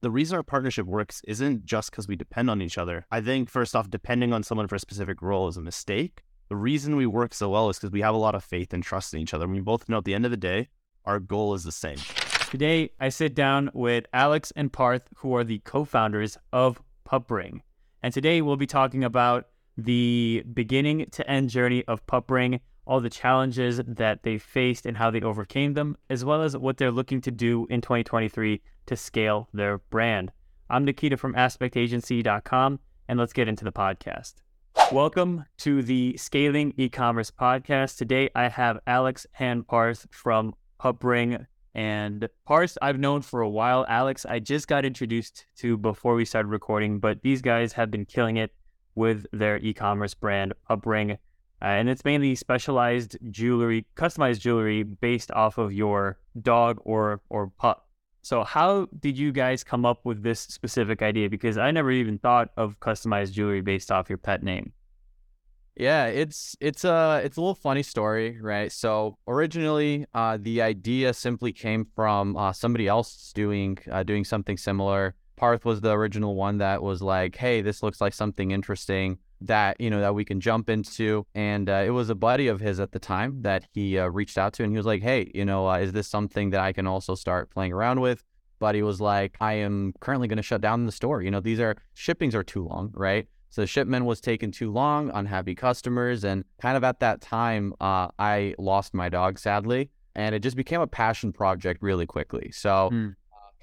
The reason our partnership works isn't just because we depend on each other. I think, first off, depending on someone for a specific role is a mistake. The reason we work so well is because we have a lot of faith and trust in each other. And we both know at the end of the day, our goal is the same. Today, I sit down with Alex and Parth, who are the co-founders of Pupring. And today, we'll be talking about the beginning to end journey of Pupring, all the challenges that they faced and how they overcame them, as well as what they're looking to do in 2023 to scale their brand. I'm Nikita from aspectagency.com, and let's get into the podcast. Welcome to the Scaling e-commerce Podcast. Today, I have Alex and Parth from Pupring. And Parth, I've known for a while. Alex, I just got introduced to before we started recording, but these guys have been killing it with their e-commerce brand, Pupring. And it's mainly specialized jewelry, customized jewelry based off of your dog or pup. So how did you guys come up with this specific idea? Because I never even thought of customized jewelry based off your pet name. Yeah, it's a little funny story, right? So originally, the idea simply came from somebody else doing something similar. Parth was the original one that was like, hey, this looks like something interesting that, you know, that we can jump into. And it was a buddy of his at the time that he reached out to, and he was like, hey, you know, is this something that I can also start playing around with? But he was like, I am currently going to shut down the store. You know, these are shippings are too long, right? So the shipment was taking too long, unhappy customers. And kind of at that time, I lost my dog, sadly, and it just became a passion project really quickly. So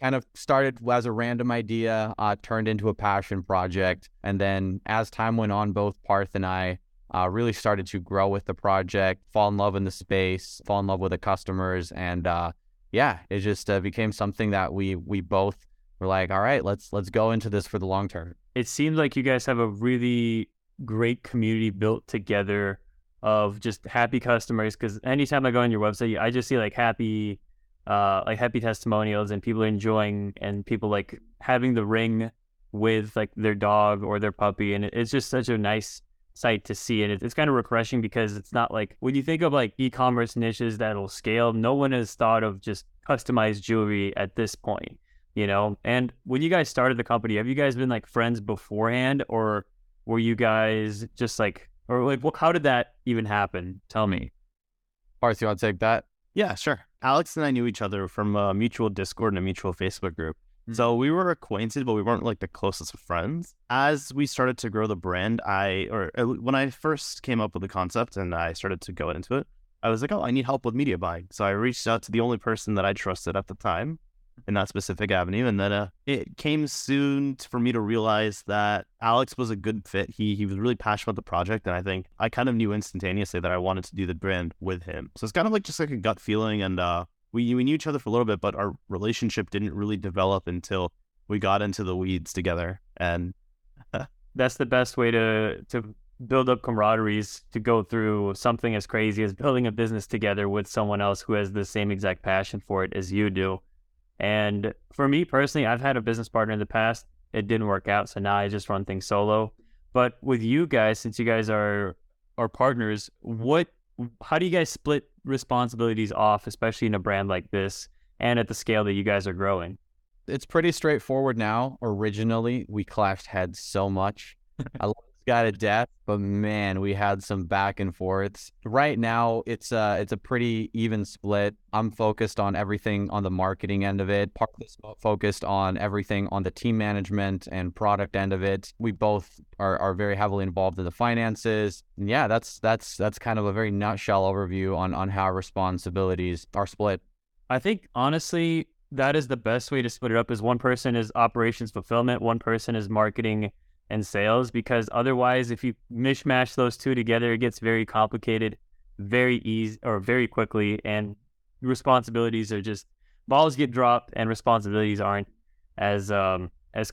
kind of started as a random idea, turned into a passion project. And then as time went on, both Parth and I really started to grow with the project, fall in love in the space, fall in love with the customers. And it just became something that we both were like, all right, let's go into this for the long term. It seems like you guys have a really great community built together of just happy customers. Because anytime I go on your website, I just see like happy testimonials and people enjoying and people like having the ring with like their dog or their puppy. And it's just such a nice sight to see. And it's kind of refreshing because it's not like when you think of like e-commerce niches that'll scale, no one has thought of just customized jewelry at this point, you know? And when you guys started the company, have you guys been like friends beforehand, or were you guys just like, or like, well, how did that even happen? Tell me. Parth, you want to take that? Yeah, sure. Alex and I knew each other from a mutual Discord and a mutual Facebook group. So we were acquainted, but we weren't like the closest of friends. As we started to grow the brand, when I first came up with the concept and I started to go into it, I was like, oh, I need help with media buying. So I reached out to the only person that I trusted at the time in that specific avenue. And then it came soon for me to realize that Alex was a good fit. He was really passionate about the project. And I think I kind of knew instantaneously that I wanted to do the brand with him. So it's kind of like just like a gut feeling. And we knew each other for a little bit, but our relationship didn't really develop until we got into the weeds together. And that's the best way to build up camaraderie, to go through something as crazy as building a business together with someone else who has the same exact passion for it as you do. And for me personally, I've had a business partner in the past. It didn't work out. So now I just run things solo. But with you guys, since you guys are partners, how do you guys split responsibilities off, especially in a brand like this and at the scale that you guys are growing? It's pretty straightforward now. Originally, we clashed heads so much. I love this guy to death, but man, we had some back and forths. Right now, it's a pretty even split. I'm focused on everything on the marketing end of it. Parth is focused on everything on the team management and product end of it. We both are very heavily involved in the finances. And yeah, that's kind of a very nutshell overview on how responsibilities are split. I think honestly, that is the best way to split it up, is one person is operations fulfillment, one person is marketing and sales, because otherwise if you mishmash those two together, it gets very complicated very quickly, and responsibilities are just balls get dropped and responsibilities aren't as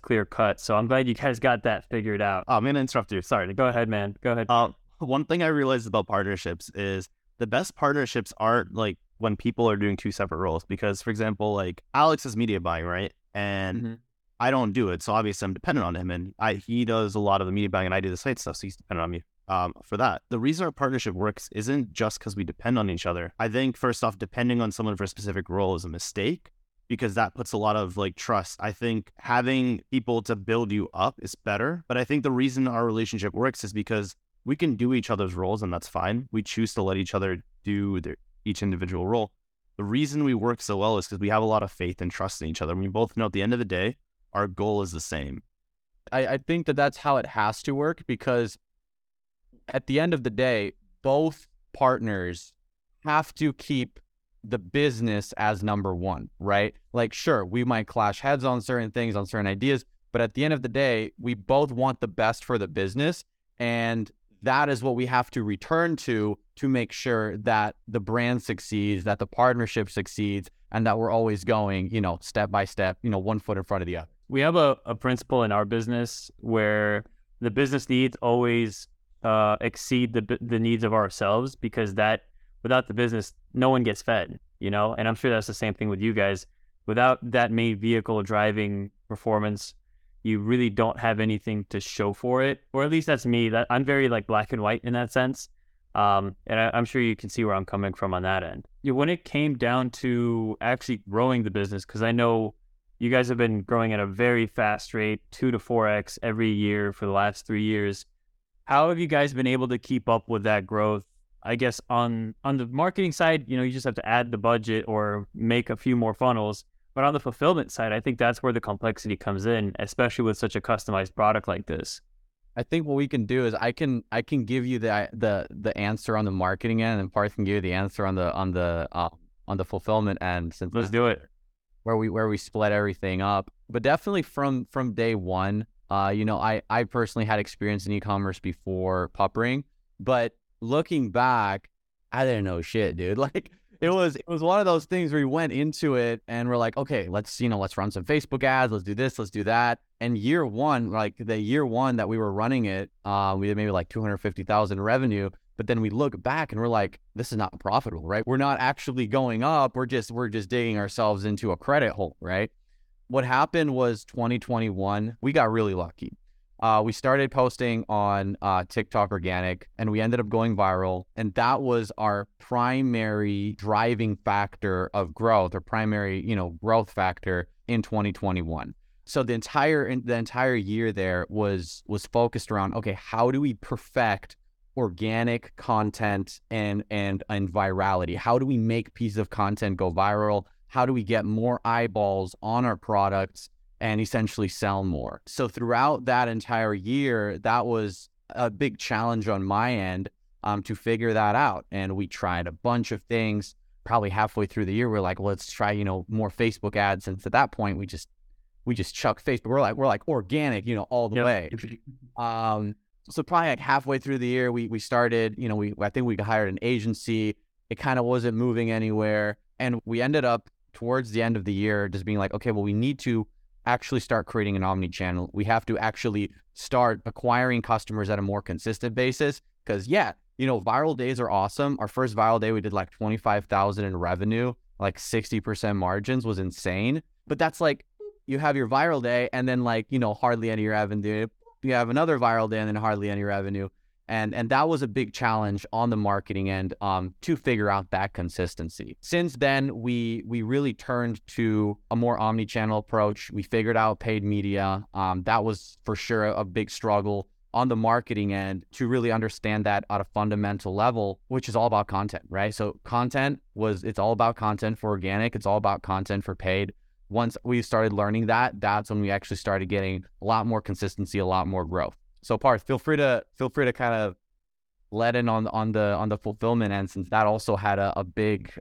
clear cut. So I'm glad you guys got that figured out. I'm gonna interrupt you, sorry. Go ahead, man, go ahead. One thing I realized about partnerships is the best partnerships aren't like when people are doing two separate roles, because for example, like Alex is media buying, right? And I don't do it, so obviously I'm dependent on him, and he does a lot of the media buying, and I do the site stuff, so he's dependent on me for that. The reason our partnership works isn't just because we depend on each other. I think, first off, depending on someone for a specific role is a mistake, because that puts a lot of like trust. I think having people to build you up is better. But I think the reason our relationship works is because we can do each other's roles, and that's fine. We choose to let each other do each individual role. The reason we work so well is because we have a lot of faith and trust in each other. We both know at the end of the day, our goal is the same. I think that that's how it has to work, because at the end of the day, both partners have to keep the business as number one, right? Like, sure, we might clash heads on certain things, on certain ideas, but at the end of the day, we both want the best for the business. And that is what we have to return to make sure that the brand succeeds, that the partnership succeeds, and that we're always going, you know, step by step, you know, one foot in front of the other. We have a principle in our business where the business needs always exceed the needs of ourselves, because that without the business, no one gets fed, you know? And I'm sure that's the same thing with you guys. Without that main vehicle driving performance, you really don't have anything to show for it, or at least that's me. That I'm very like black and white in that sense. And I'm sure you can see where I'm coming from on that end. When it came down to actually growing the business, because I know you guys have been growing at a very fast rate, 2 to 4x every year for the last 3 years. How have you guys been able to keep up with that growth? I guess on the marketing side, you know, you just have to add the budget or make a few more funnels. But on the fulfillment side, I think that's where the complexity comes in, especially with such a customized product like this. I think what we can do is I can give you the answer on the marketing end, and Parth can give you the answer on the fulfillment end. Since let's do it. Where we split everything up, but definitely from day one, you know, I personally had experience in e-commerce before Pupring, but looking back, I didn't know shit, dude. Like. It was one of those things where we went into it and we're like, okay, let's run some Facebook ads. Let's do this. Let's do that. And year one that we were running it, we did maybe like 250,000 revenue. But then we look back and we're like, this is not profitable, right? We're not actually going up. We're just digging ourselves into a credit hole, right? What happened was 2021, we got really lucky. We started posting on TikTok organic, and we ended up going viral. And that was our primary driving factor of growth, or primary, you know, growth factor in 2021. So the entire year there was focused around, okay, how do we perfect organic content and virality? How do we make pieces of content go viral? How do we get more eyeballs on our products and essentially sell more? So throughout that entire year, that was a big challenge on my end to figure that out. And we tried a bunch of things. Probably halfway through the year, we're like, let's try, you know, more Facebook ads. And at that point, we just chucked Facebook. We're like organic, you know, all the way. So probably like halfway through the year, we started, you know, I think we hired an agency. It kind of wasn't moving anywhere. And we ended up towards the end of the year just being like, okay, well, we need to actually start creating an omni-channel. We have to actually start acquiring customers at a more consistent basis, because you know, viral days are awesome. Our first viral day, we did like 25,000 in revenue, like 60% margins, was insane. But that's like, you have your viral day and then, like, you know, hardly any revenue. You have another viral day and then hardly any revenue. And that was a big challenge on the marketing end to figure out that consistency. Since then, we really turned to a more omni-channel approach. We figured out paid media. That was for sure a big struggle on the marketing end, to really understand that at a fundamental level, which is all about content, right? So it's all about content for organic. It's all about content for paid. Once we started learning that, that's when we actually started getting a lot more consistency, a lot more growth. So Parth, feel free to kind of let in on the fulfillment end, since that also had a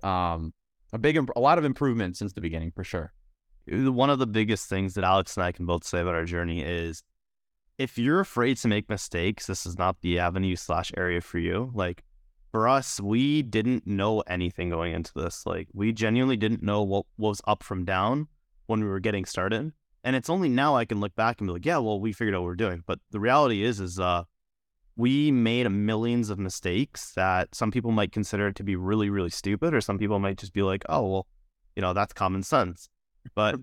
lot of improvement since the beginning, for sure. One of the biggest things that Alex and I can both say about our journey is, if you're afraid to make mistakes, this is not the avenue / area for you. Like, for us, we didn't know anything going into this. Like, we genuinely didn't know what was up from down when we were getting started. And it's only now I can look back and be like, yeah, well, we figured out what we're doing. But the reality is we made millions of mistakes that some people might consider to be really, really stupid, or some people might just be like, oh, well, you know, that's common sense. But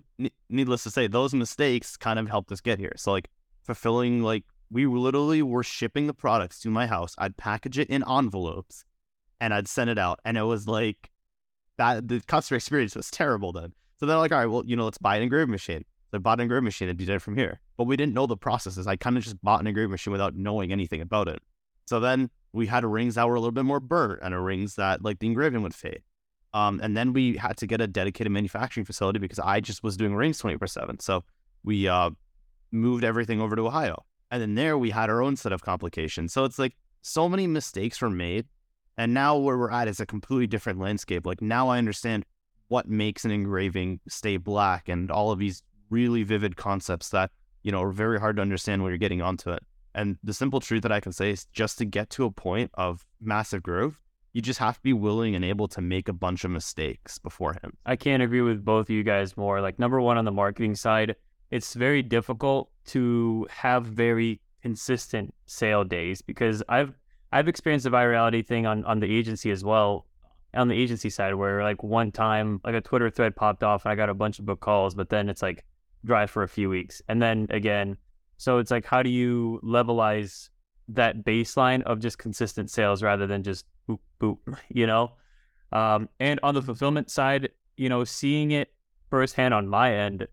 needless to say, those mistakes kind of helped us get here. So, like, fulfilling, like, we literally were shipping the products to my house. I'd package it in envelopes and I'd send it out. And it was like that the customer experience was terrible then. So they're like, all right, well, you know, let's buy an engraving machine. So I bought an engraving machine and did it from here. But we didn't know the processes. I kind of just bought an engraving machine without knowing anything about it. So then we had rings that were a little bit more burnt and rings that like the engraving would fade. And then we had to get a dedicated manufacturing facility because I just was doing rings 24/7. So we moved everything over to Ohio. And then there we had our own set of complications. So it's like so many mistakes were made. And now where we're at is a completely different landscape. Like now I understand what makes an engraving stay black and all of these really vivid concepts that, you know, are very hard to understand when you're getting onto it. And the simple truth that I can say is just to get to a point of massive growth, you just have to be willing and able to make a bunch of mistakes beforehand. I can't agree with both of you guys more. Like number one, on the marketing side, it's very difficult to have very consistent sale days because I've experienced the virality thing on the agency as well, on the agency side, where like one time like a Twitter thread popped off and I got a bunch of book calls, but then it's like dry for a few weeks. And then again, so it's like, how do you levelize that baseline of just consistent sales rather than just boop, boop, you know? And on the fulfillment side, you know, seeing it firsthand on my end,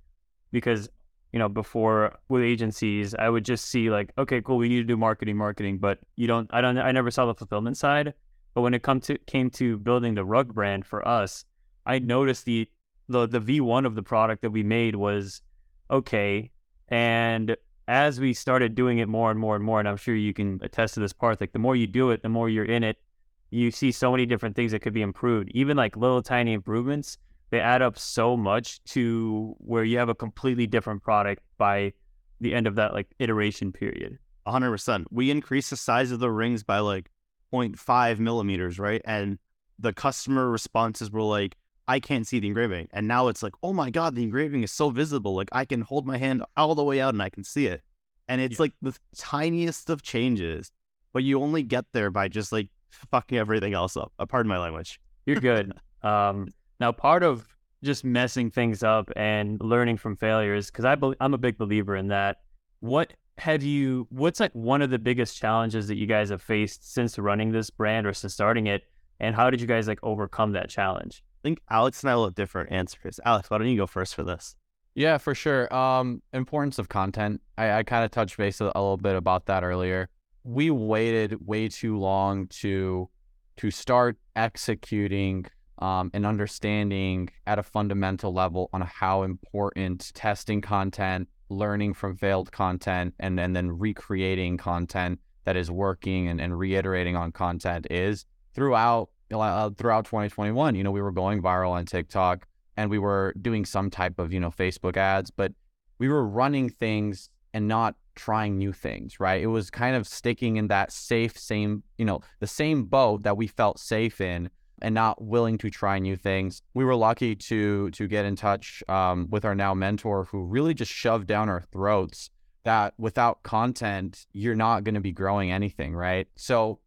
because, you know, before with agencies, I would just see like, okay, cool, we need to do marketing, but I never saw the fulfillment side. But when it came to building the rug brand for us, I noticed the V1 of the product that we made was okay. And as we started doing it more and more and more, and I'm sure you can attest to this, Parth, like the more you do it, the more you're in it, you see so many different things that could be improved. Even like little tiny improvements, they add up so much to where you have a completely different product by the end of that like iteration period. 100%. We increased the size of the rings by like 0.5 millimeters, right? And the customer responses were like, I can't see the engraving. And now it's like, oh my God, the engraving is so visible. Like I can hold my hand all the way out and I can see it. And it's like the tiniest of changes, but you only get there by just like fucking everything else up. Pardon my language. You're good. Now, part of just messing things up and learning from failures, because I'm a big believer in that. What's like one of the biggest challenges that you guys have faced since running this brand or since starting it? And how did you guys like overcome that challenge? I think Alex and I will have different answers. Alex, why don't you go first for this? Yeah, for sure. Importance of content. I kind of touched base a little bit about that earlier. We waited way too long to start executing and understanding at a fundamental level on how important testing content, learning from failed content, and then recreating content that is working and reiterating on content is throughout 2021. You know, we were going viral on TikTok and we were doing some type of, you know, Facebook ads, but we were running things and not trying new things, right? It was kind of sticking in that same boat that we felt safe in and not willing to try new things. We were lucky to get in touch with our now mentor, who really just shoved down our throats that without content, you're not going to be growing anything, right? So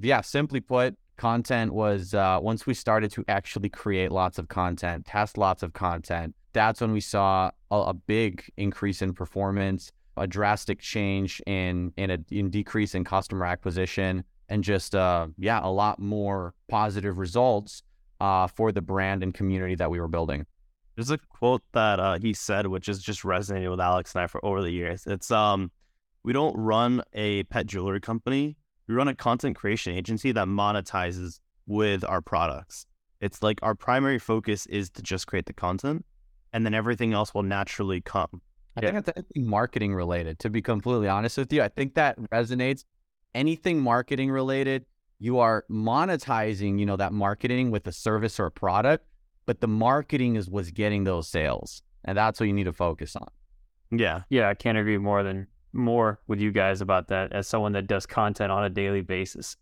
yeah, simply put, content was once we started to actually create lots of content, test lots of content, that's when we saw a big increase in performance, a drastic change in decrease in customer acquisition, and just, a lot more positive results for the brand and community that we were building. There's a quote that he said, which has just resonated with Alex and I for over the years. It's, we don't run a pet jewelry company. We run a content creation agency that monetizes with our products. It's like our primary focus is to just create the content, and then everything else will naturally come. I think that's marketing related, to be completely honest with you. I think that resonates. Anything marketing related, you are monetizing, you know, that marketing with a service or a product, but the marketing is what's getting those sales. And that's what you need to focus on. Yeah. Yeah. I can't agree more with you guys about that as someone that does content on a daily basis.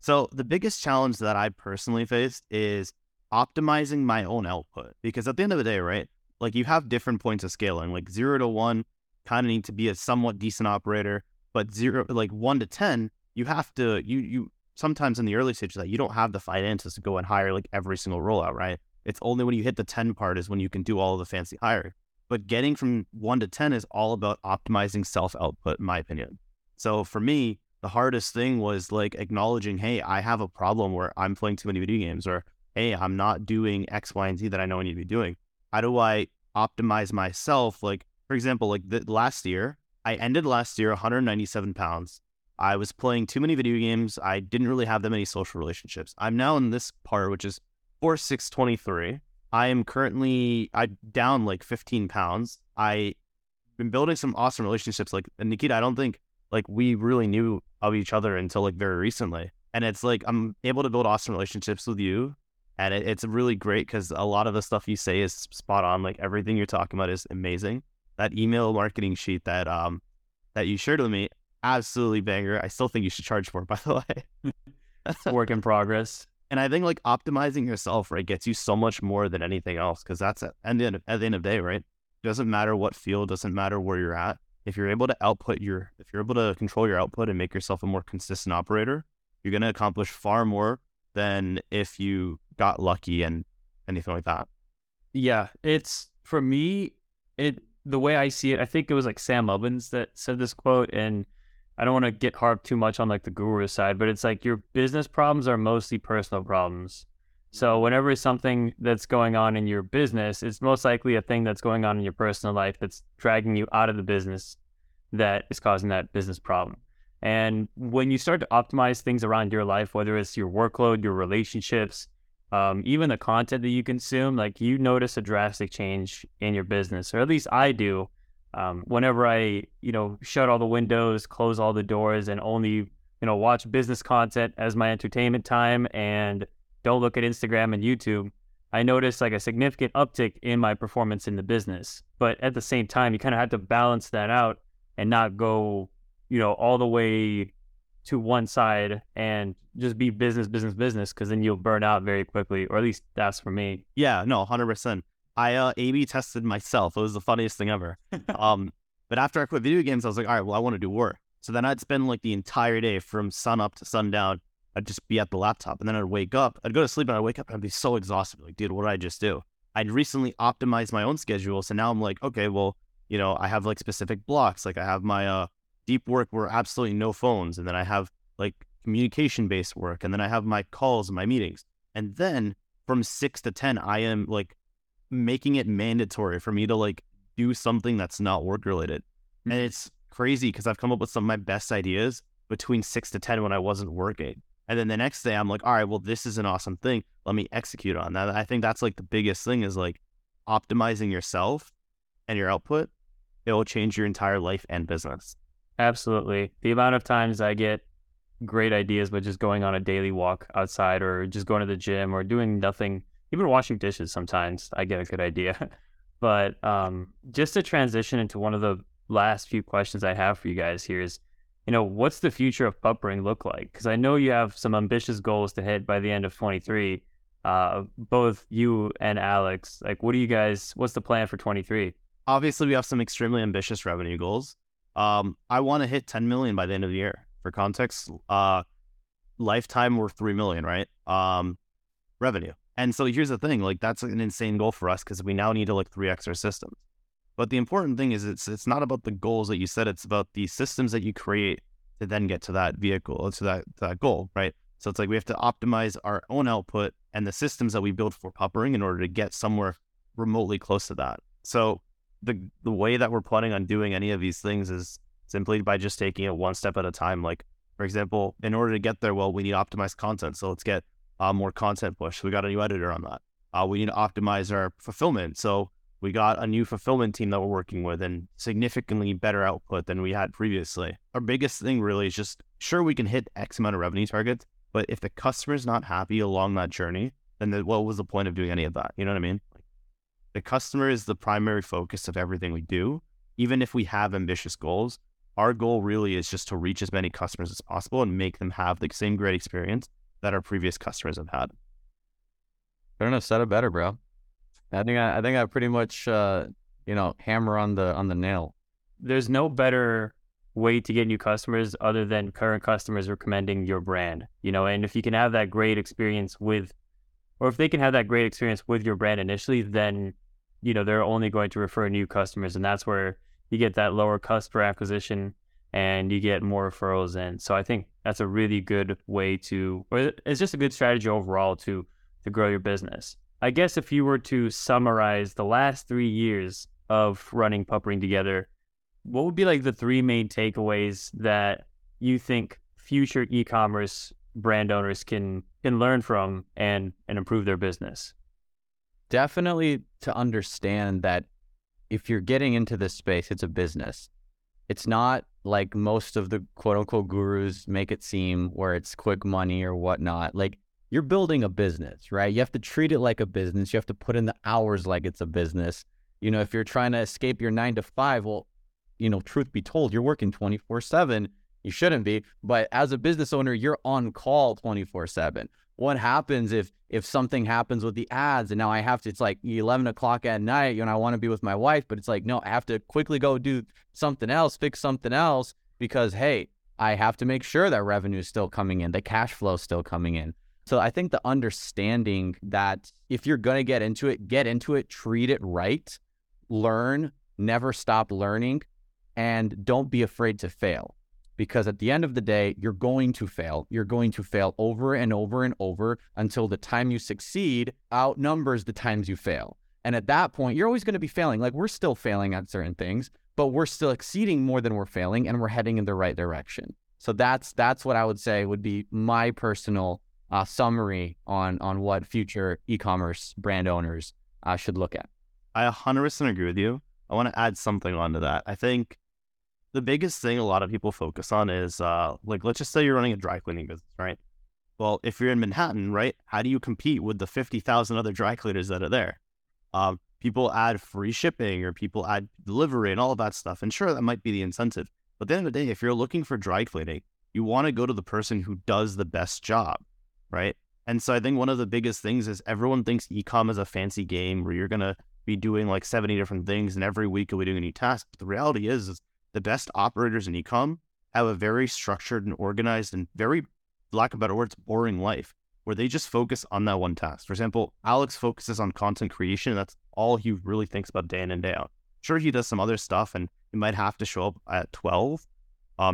So the biggest challenge that I personally faced is optimizing my own output, because at the end of the day, right? Like you have different points of scaling, like 0 to 1 kind of need to be a somewhat decent operator. But 1 to 10, you have to, you sometimes in the early stages that you don't have the finances to go and hire like every single rollout, right? It's only when you hit the 10 part is when you can do all of the fancy hiring. But getting from 1 to 10 is all about optimizing self-output, in my opinion. So for me, the hardest thing was like acknowledging, hey, I have a problem where I'm playing too many video games, or hey, I'm not doing X, Y, and Z that I know I need to be doing. how do I optimize myself? Like, for example, like last year, I ended last year 197 pounds. I was playing too many video games. I didn't really have that many social relationships. I'm now in this part, which is 4623. I am currently, I'm down like 15 pounds. I've been building some awesome relationships. Like, and Nikita, I don't think like we really knew of each other until like very recently. And it's like, I'm able to build awesome relationships with you. And it's really great because a lot of the stuff you say is spot on. Like everything you're talking about is amazing. That email marketing sheet that that you shared with me, absolutely banger. I still think you should charge for it, by the way. It's a work in progress. And I think like optimizing yourself, right, gets you so much more than anything else, because that's at the end of the day, right? Doesn't matter what field, doesn't matter where you're at. If you're able to control your output and make yourself a more consistent operator, you're gonna accomplish far more than if you got lucky and anything like that. Yeah, it's for me, the way I see it, I think it was like Sam Ovens that said this quote, and I don't want to get harped too much on like the guru side, but it's like your business problems are mostly personal problems. So whenever it's something that's going on in your business, it's most likely a thing that's going on in your personal life that's dragging you out of the business that is causing that business problem. And when you start to optimize things around your life, whether it's your workload, your relationships, even the content that you consume, like you notice a drastic change in your business, or at least I do. Whenever I, shut all the windows, close all the doors, and only, watch business content as my entertainment time and don't look at Instagram and YouTube, I notice like a significant uptick in my performance in the business. But at the same time, you kind of have to balance that out and not go, all the way to one side and just be business, because then you'll burn out very quickly, or at least that's for me. Yeah, no, 100%. I A/B tested myself. It was the funniest thing ever. But after I quit video games, I was like, all right, well, I want to do work. So then I'd spend like the entire day from sun up to sundown. I'd just be at the laptop, and then I'd wake up. I'd go to sleep, and I'd wake up, and I'd be so exhausted. Like, dude, what did I just do? I'd recently optimized my own schedule, so now I'm like, okay, well, I have like specific blocks. Like I have my deep work where absolutely no phones, and then I have like communication-based work, and then I have my calls and my meetings. And then from 6 to 10, I am like making it mandatory for me to like do something that's not work related. And it's crazy because I've come up with some of my best ideas between 6 to 10 when I wasn't working. And then the next day I'm like, all right, well, this is an awesome thing. Let me execute on that. I think that's like the biggest thing is like optimizing yourself and your output. It will change your entire life and business. Absolutely. The amount of times I get great ideas by just going on a daily walk outside or just going to the gym or doing nothing. Even washing dishes sometimes, I get a good idea. But just to transition into one of the last few questions I have for you guys here is, what's the future of Pupring look like? Because I know you have some ambitious goals to hit by the end of 23, both you and Alex. Like, what's the plan for 23? Obviously, we have some extremely ambitious revenue goals. I want to hit 10 million by the end of the year. For context, lifetime we're 3 million, right? Revenue. And so here's the thing, like that's an insane goal for us because we now need to like 3x our systems. But the important thing is it's not about the goals that you set, it's about the systems that you create to then get to that vehicle, to that goal, right? So it's like we have to optimize our own output and the systems that we build for Pupring in order to get somewhere remotely close to that. So the way that we're planning on doing any of these things is simply by just taking it one step at a time. Like, for example, in order to get there, well, we need optimized content. So let's get more content push. So we got a new editor on that. We need to optimize our fulfillment. So we got a new fulfillment team that we're working with and significantly better output than we had previously. Our biggest thing really is just, sure, we can hit X amount of revenue targets, but if the customer's not happy along that journey, then what was the point of doing any of that? You know what I mean? Like, the customer is the primary focus of everything we do. Even if we have ambitious goals, our goal really is just to reach as many customers as possible and make them have the same great experience that our previous customers have had. Couldn't have said it better, bro. I think I pretty much hammer on the nail. There's no better way to get new customers other than current customers recommending your brand. And if you can have that great experience with, or if they can have that great experience with your brand initially, then they're only going to refer new customers, and that's where you get that lower cost per acquisition. And you get more referrals in. So I think that's a really good way to, or it's just a good strategy overall to grow your business. I guess if you were to summarize the last 3 years of running Pupring together, what would be like the three main takeaways that you think future e-commerce brand owners can learn from and improve their business? Definitely to understand that if you're getting into this space, it's a business. It's not like most of the quote unquote gurus make it seem, where it's quick money or whatnot. Like, you're building a business, right? You have to treat it like a business. You have to put in the hours like it's a business. You know, if you're trying to escape your 9 to 5, well, you know, truth be told, you're working 24/7. You shouldn't be, but as a business owner, you're on call 24/7. What happens if something happens with the ads and now I have to, it's like 11 o'clock at night, you know, I want to be with my wife, but it's like, no, I have to quickly go do something else, fix something else, because, hey, I have to make sure that revenue is still coming in, the cash flow is still coming in. So I think the understanding that if you're going to get into it, treat it right, learn, never stop learning, and don't be afraid to fail. Because at the end of the day, you're going to fail. You're going to fail over and over and over until the time you succeed outnumbers the times you fail. And at that point, you're always going to be failing. Like, we're still failing at certain things, but we're still exceeding more than we're failing, and we're heading in the right direction. So that's what I would say would be my personal summary on what future e-commerce brand owners should look at. I 100% agree with you. I want to add something onto that. I think the biggest thing a lot of people focus on is, let's just say you're running a dry cleaning business, right? Well, if you're in Manhattan, right, how do you compete with the 50,000 other dry cleaners that are there? People add free shipping, or people add delivery and all of that stuff. And sure, that might be the incentive. But at the end of the day, if you're looking for dry cleaning, you want to go to the person who does the best job, right? And so I think one of the biggest things is everyone thinks e-com is a fancy game where you're going to be doing like 70 different things, and every week you'll be doing a new task. But the reality is the best operators in ecom have a very structured and organized and very, lack of better words, boring life, where they just focus on that one task. For example, Alex focuses on content creation, and that's all he really thinks about day in and day out. Sure, he does some other stuff, and he might have to show up at 12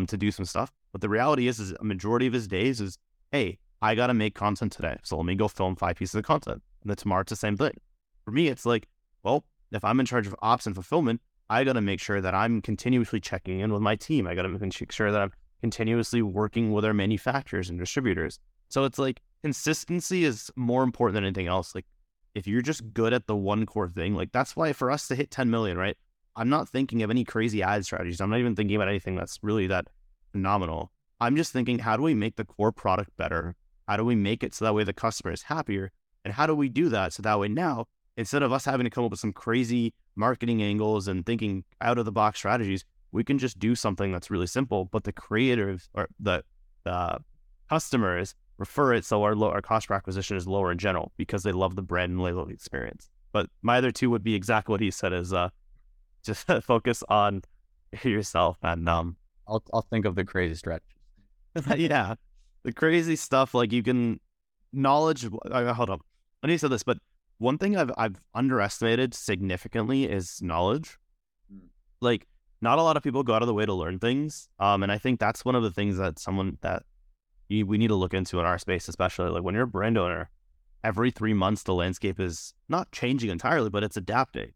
to do some stuff. But the reality is a majority of his days is, hey, I got to make content today, so let me go film 5 pieces of content. And then tomorrow it's the same thing. For me, it's like, well, if I'm in charge of ops and fulfillment, I got to make sure that I'm continuously checking in with my team. I got to make sure that I'm continuously working with our manufacturers and distributors. So it's like consistency is more important than anything else. Like, if you're just good at the one core thing, like, that's why for us to hit 10 million, right? I'm not thinking of any crazy ad strategies. I'm not even thinking about anything that's really that phenomenal. I'm just thinking, how do we make the core product better? How do we make it so that way the customer is happier? And how do we do that? So that way now, instead of us having to come up with some crazy marketing angles and thinking out-of-the-box strategies, we can just do something that's really simple, but the creators or the customers prefer it, so our cost per acquisition is lower in general because they love the brand and they love the experience. But my other two would be exactly what he said, is just focus on yourself. And I'll think of the crazy strategies. Yeah, the crazy stuff, like you can knowledge. Hold on, I need to say this, but one thing I've underestimated significantly is knowledge. Like, not a lot of people go out of the way to learn things. And I think that's one of the things that we need to look into in our space, especially like when you're a brand owner, every 3 months, the landscape is not changing entirely, but it's adapting.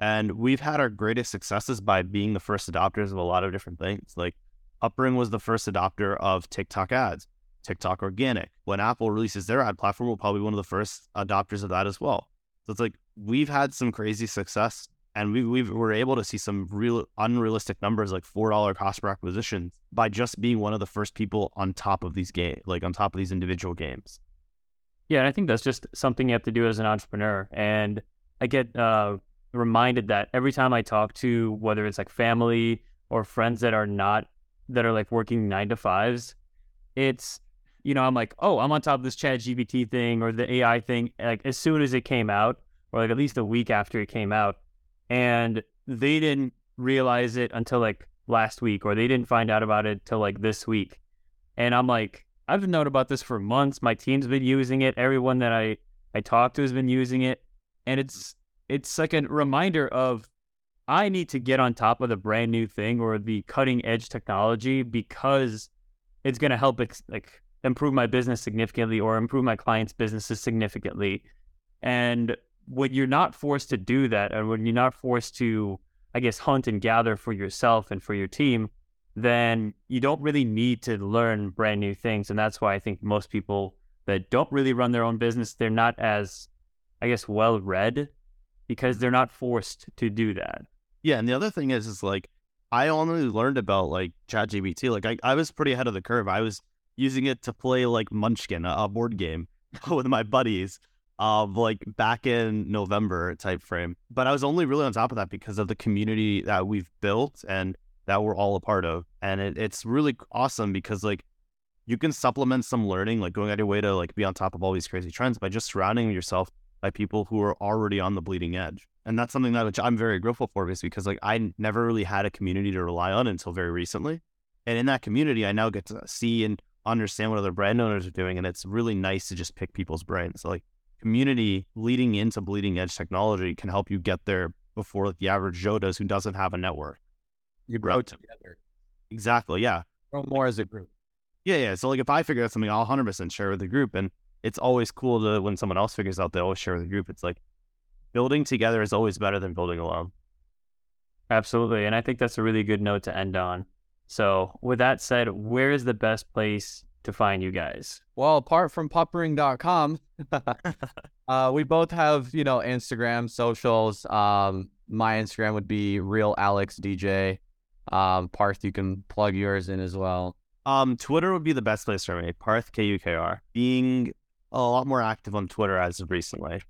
And we've had our greatest successes by being the first adopters of a lot of different things. Like, Pupring was the first adopter of TikTok ads, TikTok organic. When Apple releases their ad platform, we'll probably be one of the first adopters of that as well. So it's like, we've had some crazy success, and we're able to see some real unrealistic numbers, like $4 cost per acquisition, by just being one of the first people on top of these games, like on top of these individual games. Yeah, and I think that's just something you have to do as an entrepreneur. And I get reminded that every time I talk to, whether it's like family or friends that are like working 9 to 5s, it's, you know, I'm like, oh, I'm on top of this ChatGPT thing or the AI thing, like as soon as it came out, or like at least a week after it came out, and they didn't realize it until like last week, or they didn't find out about it till like this week. And I'm like, I've known about this for months. My team's been using it. Everyone that I talked to has been using it. And it's like a reminder of, I need to get on top of the brand new thing or the cutting edge technology, because it's going to help improve my business significantly, or improve my clients' businesses significantly. And when you're not forced to do that, and when you're not forced to, I guess, hunt and gather for yourself and for your team, then you don't really need to learn brand new things. And that's why I think most people that don't really run their own business, they're not as, I guess, well read, because they're not forced to do that. Yeah. And the other thing is like, I only learned about like ChatGPT. Like I was pretty ahead of the curve. I was using it to play like Munchkin, a board game with my buddies, like back in November type frame. But I was only really on top of that because of the community that we've built and that we're all a part of. And it's really awesome because like you can supplement some learning, like going out of your way to like be on top of all these crazy trends by just surrounding yourself by people who are already on the bleeding edge. And that's something that I'm very grateful for, because like I never really had a community to rely on until very recently. And in that community, I now get to see and understand what other brand owners are doing. And it's really nice to just pick people's brains. So like community leading into bleeding edge technology can help you get there before like the average Joe does, who doesn't have a network. You grow together. Exactly. Yeah. Grow more as a group. Yeah. Yeah. So like if I figure out something, I'll 100% share with the group. And it's always cool to, when someone else figures out, they always share with the group. It's like building together is always better than building alone. Absolutely. And I think that's a really good note to end on. So with that said, where is the best place to find you guys? Well, apart from pupring.com, we both have, you know, Instagram socials. My Instagram would be real Alex DJ. Parth, you can plug yours in as well. Twitter would be the best place for me. Parth Kukr. Being a lot more active on Twitter as of recently.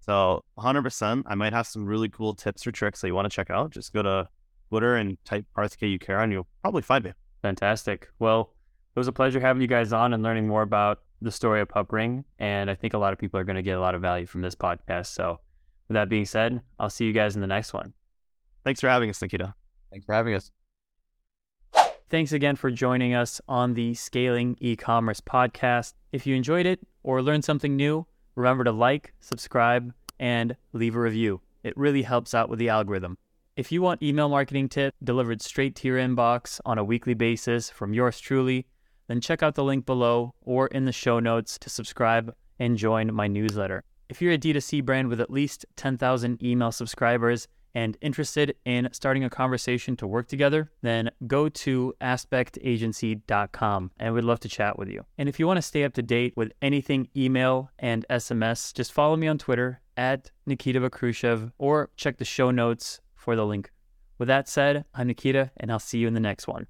So 100%, I might have some really cool tips or tricks that you want to check out. Just go to Twitter and type Parth Kukr and you'll probably find me. Fantastic. Well, it was a pleasure having you guys on and learning more about the story of Pupring. And I think a lot of people are going to get a lot of value from this podcast. So with that being said, I'll see you guys in the next one. Thanks for having us, Nikita. Thanks for having us. Thanks again for joining us on the Scaling e-commerce podcast. If you enjoyed it or learned something new, remember to like, subscribe, and leave a review. It really helps out with the algorithm. If you want email marketing tips delivered straight to your inbox on a weekly basis from yours truly, then check out the link below or in the show notes to subscribe and join my newsletter. If you're a D2C brand with at least 10,000 email subscribers and interested in starting a conversation to work together, then go to aspectagency.com and we'd love to chat with you. And if you want to stay up to date with anything email and SMS, just follow me on Twitter at Nikita Vakhrushchev or check the show notes for the link. With that said, I'm Nikita and I'll see you in the next one.